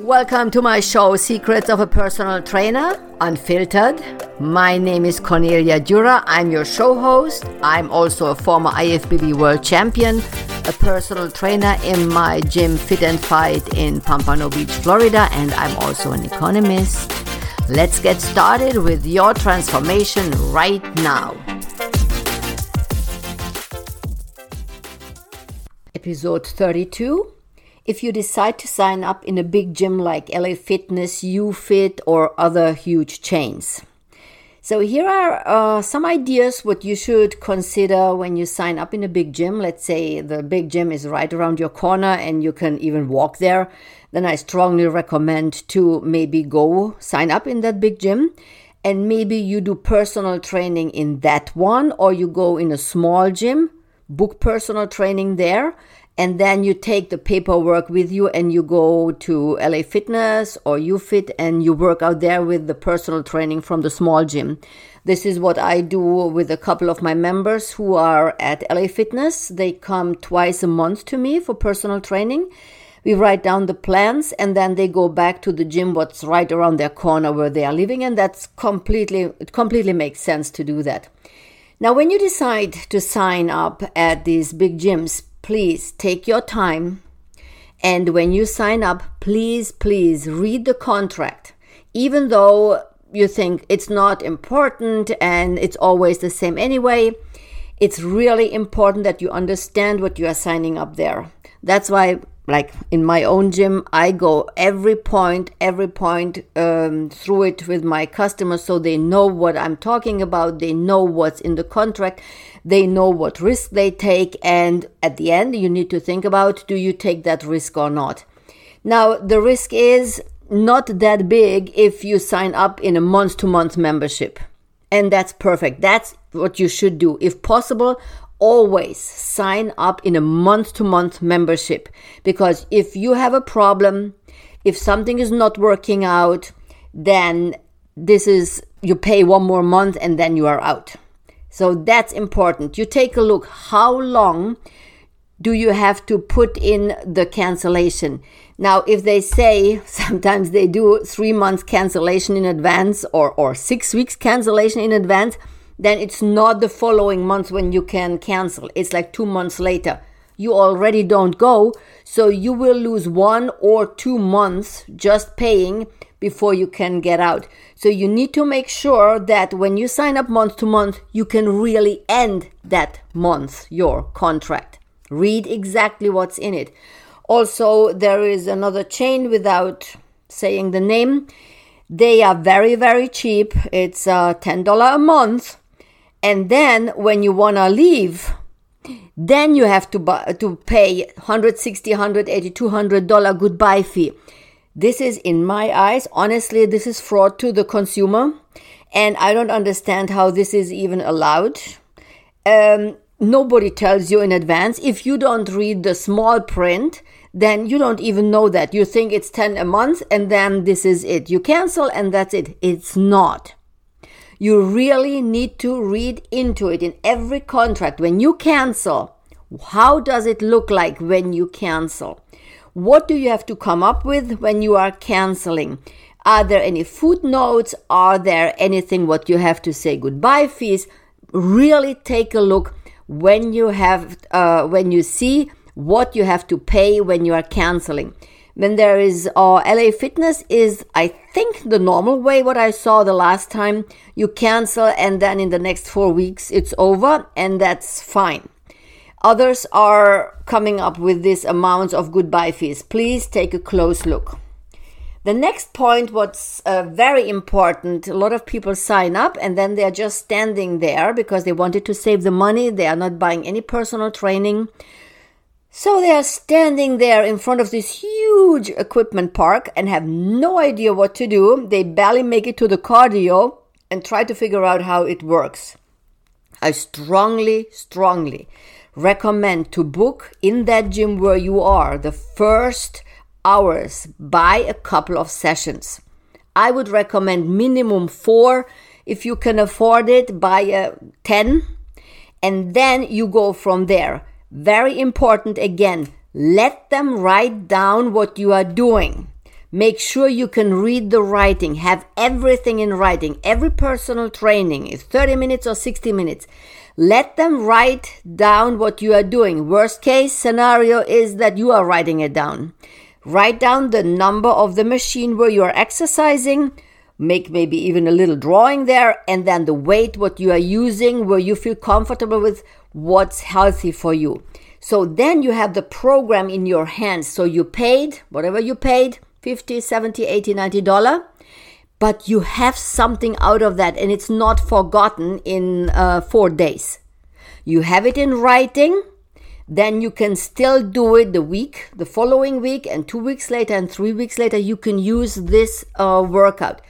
Welcome to my show, Secrets of a Personal Trainer, Unfiltered. My name is Cornelia Dura. I'm your show host. I'm also a former IFBB world champion, a personal trainer in my gym Fit and Fight in Pompano Beach, Florida, and I'm also an economist. Let's get started with your transformation right now. Episode 32. If you decide to sign up in a big gym like LA Fitness, UFit, or other huge chains. So here are some ideas what you should consider when you sign up in a big gym. Let's say the big gym is right around your corner and you can even walk there. Then I strongly recommend to maybe go sign up in that big gym. And maybe you do personal training in that one, or you go in a small gym, book personal training there. And then you take the paperwork with you and you go to LA Fitness or UFit and you work out there with the personal training from the small gym. This is what I do with a couple of my members who are at LA Fitness. They come twice a month to me for personal training. We write down the plans and then they go back to the gym what's right around their corner where they are living, and that's it completely makes sense to do that. Now, when you decide to sign up at these big gyms, please take your time, and when you sign up, please read the contract. Even though you think it's not important and it's always the same anyway, it's really important that you understand what you are signing up there. That's why, like in my own gym, I go every point through it with my customers so they know what I'm talking about, they know what's in the contract, they know what risk they take, and at the end you need to think about, do you take that risk or not? Now, the risk is not that big if you sign up in a month-to-month membership, and that's perfect. That's what you should do. If possible, always sign up in a month-to-month membership, because if you have a problem, if something is not working out, then this is, you pay one more month and then you are out. So that's important. You take a look, how long do you have to put in the cancellation? Now, if they say, sometimes they do 3 months cancellation in advance or 6 weeks cancellation in advance, then it's not the following month when you can cancel. It's like 2 months later. You already don't go, so you will lose 1 or 2 months just paying before you can get out. So you need to make sure that when you sign up month to month, you can really end that month, your contract. Read exactly what's in it. Also, there is another chain without saying the name. They are very, very cheap. It's $10 a month. And then when you want to leave, then you have to pay $160, $180, $200 goodbye fee. This is, in my eyes, honestly, this is fraud to the consumer. And I don't understand how this is even allowed. Nobody tells you in advance. If you don't read the small print, then you don't even know that. You think it's 10 a month and then this is it. You cancel and that's it. It's not. You really need to read into it in every contract. When you cancel, how does it look like when you cancel? What do you have to come up with when you are canceling? Are there any footnotes? Are there anything what you have to say goodbye fees? Really take a look when you have when you see what you have to pay when you are canceling. When there is LA Fitness is, I think, the normal way, what I saw the last time. You cancel and then in the next 4 weeks it's over and that's fine. Others are coming up with this amount of goodbye fees. Please take a close look. The next point, what's very important, a lot of people sign up and then they're just standing there because they wanted to save the money. They are not buying any personal training. So they are standing there in front of this huge equipment park and have no idea what to do. They barely make it to the cardio and try to figure out how it works. I strongly recommend to book in that gym where you are the first hours by a couple of sessions. I would recommend minimum 4, if you can afford it, by 10, and then you go from there. Very important again, let them write down what you are doing, Make sure you can read the writing, have everything in writing. Every personal training is 30 minutes or 60 minutes. Let them write down what you are doing. Worst case scenario is that you are writing it down. Write down the number of the machine where you are exercising. Make maybe even a little drawing there, and then the weight, what you are using, where you feel comfortable with, what's healthy for you. So then you have the program in your hands. So you paid, whatever you paid, $50, $70, $80, $90, but you have something out of that, and it's not forgotten in 4 days. You have it in writing. Then you can still do it the week, the following week, and 2 weeks later and 3 weeks later, you can use this workout.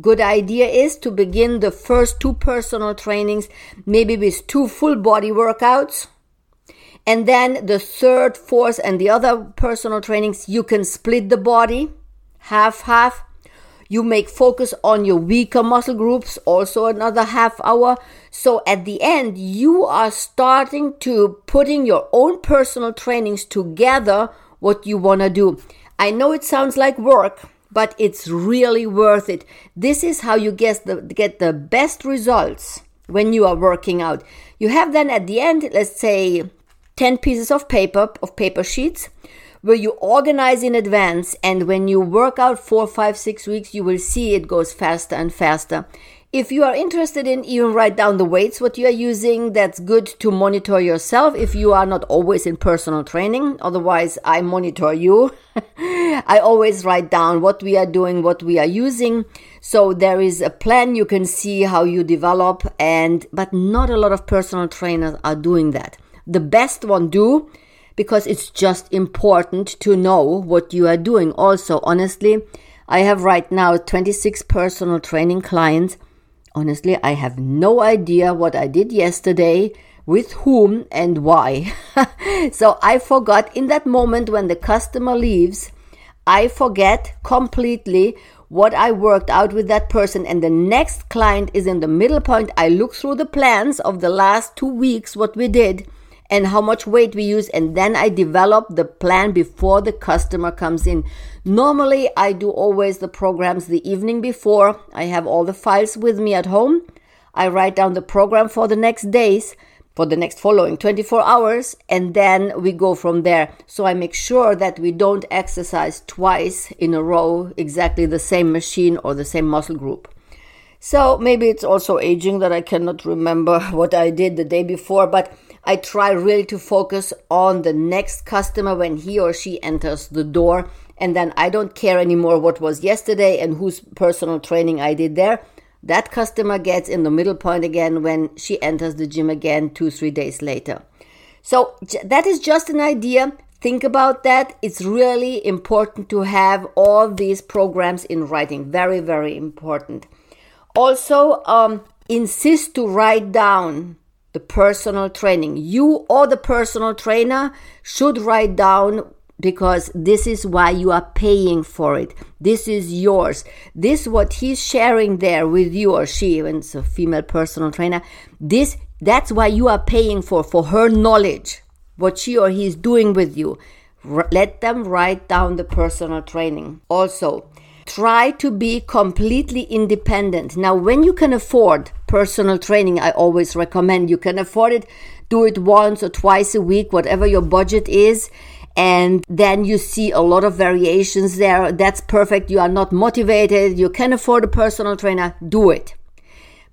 Good idea is to begin the first 2 personal trainings, maybe with 2 full body workouts. And then the third, fourth, and the other personal trainings, you can split the body, half, half. You make focus on your weaker muscle groups, also another half hour. So at the end, you are starting to putting your own personal trainings together, what you want to do. I know it sounds like work, but it's really worth it. This is how you get the best results when you are working out. You have then at the end, let's say 10 pieces of paper sheets, where you organize in advance, and when you work out 4, 5, 6 weeks, you will see it goes faster and faster. If you are interested in even write down the weights, what you are using, that's good to monitor yourself if you are not always in personal training. Otherwise, I monitor you. I always write down what we are doing, what we are using. So there is a plan. You can see how you develop, but not a lot of personal trainers are doing that. The best one do, because it's just important to know what you are doing. Also, honestly, I have right now 26 personal training clients. Honestly, I have no idea what I did yesterday, with whom, and why. So I forgot in that moment when the customer leaves, I forget completely what I worked out with that person. And the next client is in the middle point. I look through the plans of the last 2 weeks, what we did, and how much weight we use, and then I develop the plan before the customer comes in. Normally, I do always the programs the evening before. I have all the files with me at home. I write down the program for the next days, for the next following 24 hours, and then we go from there. So I make sure that we don't exercise twice in a row, exactly the same machine or the same muscle group. So maybe it's also aging that I cannot remember what I did the day before, but I try really to focus on the next customer when he or she enters the door, and then I don't care anymore what was yesterday and whose personal training I did there. That customer gets in the middle point again when she enters the gym again 2-3 days later. So that is just an idea. Think about that. It's really important to have all these programs in writing. Very, very important. Also, insist to write down the personal training. You or the personal trainer should write down, because this is why you are paying for it. This is yours. This what he's sharing there with you or she, when it's a female personal trainer, that's why you are paying for her knowledge, what she or he is doing with you. Let them write down the personal training. Also, try to be completely independent. Now, when you can afford personal training, I always recommend you can afford it. Do it once or twice a week, whatever your budget is. And then you see a lot of variations there. That's perfect. You are not motivated. You can afford a personal trainer. Do it.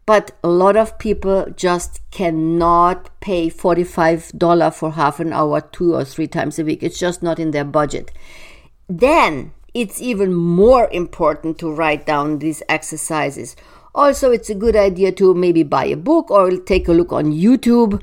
But a lot of people just cannot pay $45 for half an hour 2 or 3 times a week. It's just not in their budget. Then it's even more important to write down these exercises. Also, it's a good idea to maybe buy a book or take a look on YouTube.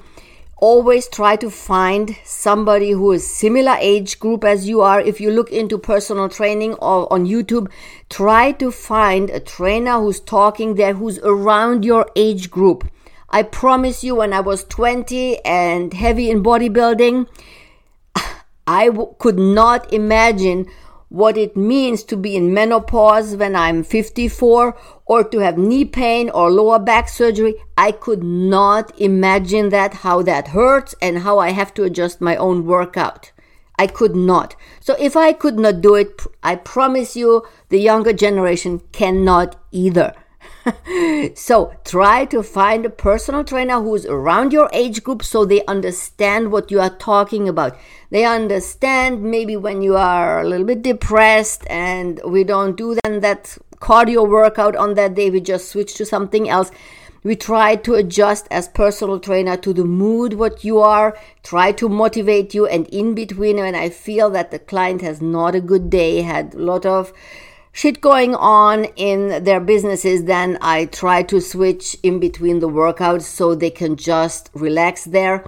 Always try to find somebody who is similar age group as you are. If you look into personal training or on YouTube, try to find a trainer who's talking there, who's around your age group. I promise you, when I was 20 and heavy in bodybuilding, I could not imagine what it means to be in menopause when I'm 54, or to have knee pain or lower back surgery. I could not imagine that, how that hurts and how I have to adjust my own workout. I could not. So if I could not do it, I promise you the younger generation cannot either. So try to find a personal trainer who's around your age group so they understand what you are talking about. They understand maybe when you are a little bit depressed and we don't do that cardio workout on that day, we just switch to something else. We try to adjust as personal trainer to the mood what you are, try to motivate you, and in between when I feel that the client has not a good day, had a lot of shit going on in their businesses, then I try to switch in between the workouts so they can just relax there.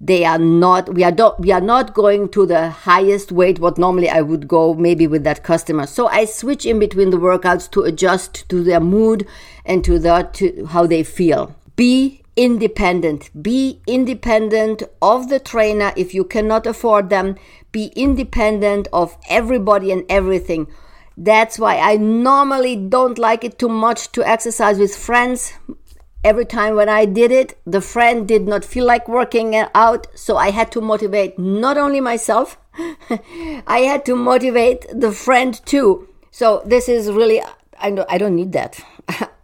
They are not, we are not going to the highest weight what normally I would go maybe with that customer. So I switch in between the workouts to adjust to their mood and to how they feel. Be independent. Be independent of the trainer if you cannot afford them. Be independent of everybody and everything. That's why I normally don't like it too much to exercise with friends. Every time when I did it, the friend did not feel like working out, so I had to motivate not only myself, I had to motivate the friend too. So this is really, I don't need that.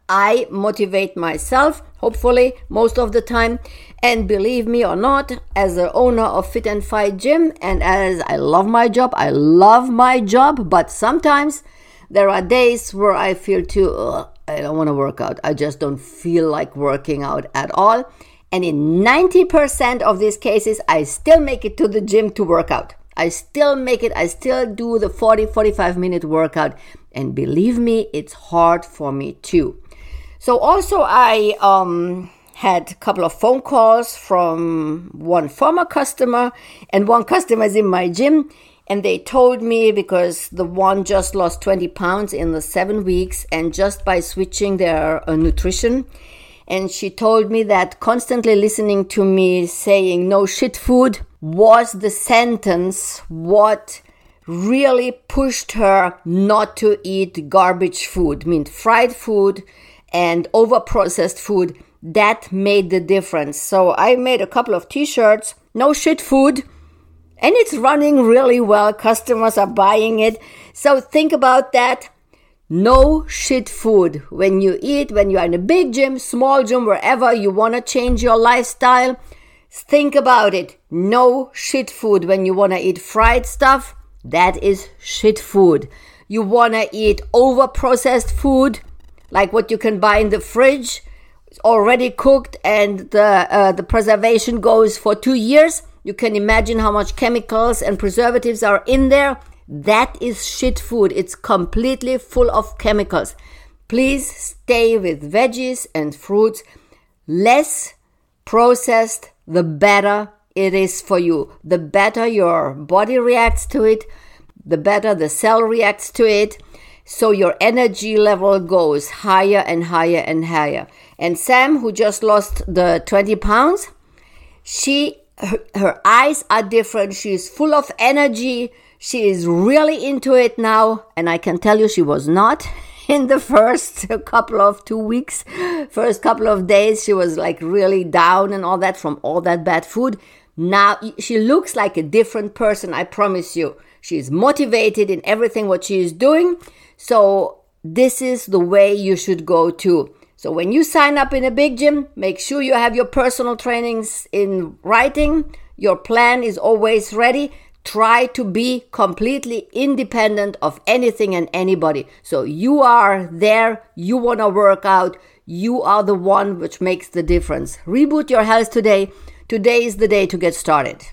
I motivate myself, hopefully, most of the time. And believe me or not, as the owner of Fit and Fight Gym, and as I love my job, but sometimes there are days where I feel I don't want to work out. I just don't feel like working out at all. And in 90% of these cases, I still make it to the gym to work out. I still make it. I still do the 45 minute workout. And believe me, it's hard for me too. So also I had a couple of phone calls from one former customer, and one customer is in my gym, and they told me because the one just lost 20 pounds in the 7 weeks and just by switching their nutrition. And she told me that constantly listening to me saying no shit food was the sentence what really pushed her not to eat garbage food, meant fried food and overprocessed food. That made the difference. So I made a couple of t-shirts, no shit food, and it's running really well. Customers are buying it. So think about that. No shit food. When you eat, when you are in a big gym, small gym, wherever you want to change your lifestyle, think about it. No shit food. When you want to eat fried stuff, that is shit food. You want to eat overprocessed food, like what you can buy in the fridge, already cooked, and the preservation goes for 2 years. You can imagine how much chemicals and preservatives are in there. That is shit food. It's completely full of chemicals. Please stay with veggies and fruits. Less processed, the better it is for you. The better your body reacts to it, the better the cell reacts to it. So your energy level goes higher and higher and higher. And Sam, who just lost the 20 pounds, her eyes are different. She is full of energy. She is really into it now. And I can tell you she was not in the first couple of days. She was like really down and all that from all that bad food. Now she looks like a different person, I promise you. She is motivated in everything what she is doing. So this is the way you should go too. So when you sign up in a big gym, make sure you have your personal trainings in writing. Your plan is always ready. Try to be completely independent of anything and anybody. So you are there. You want to work out. You are the one which makes the difference. Reboot your health today. Today is the day to get started.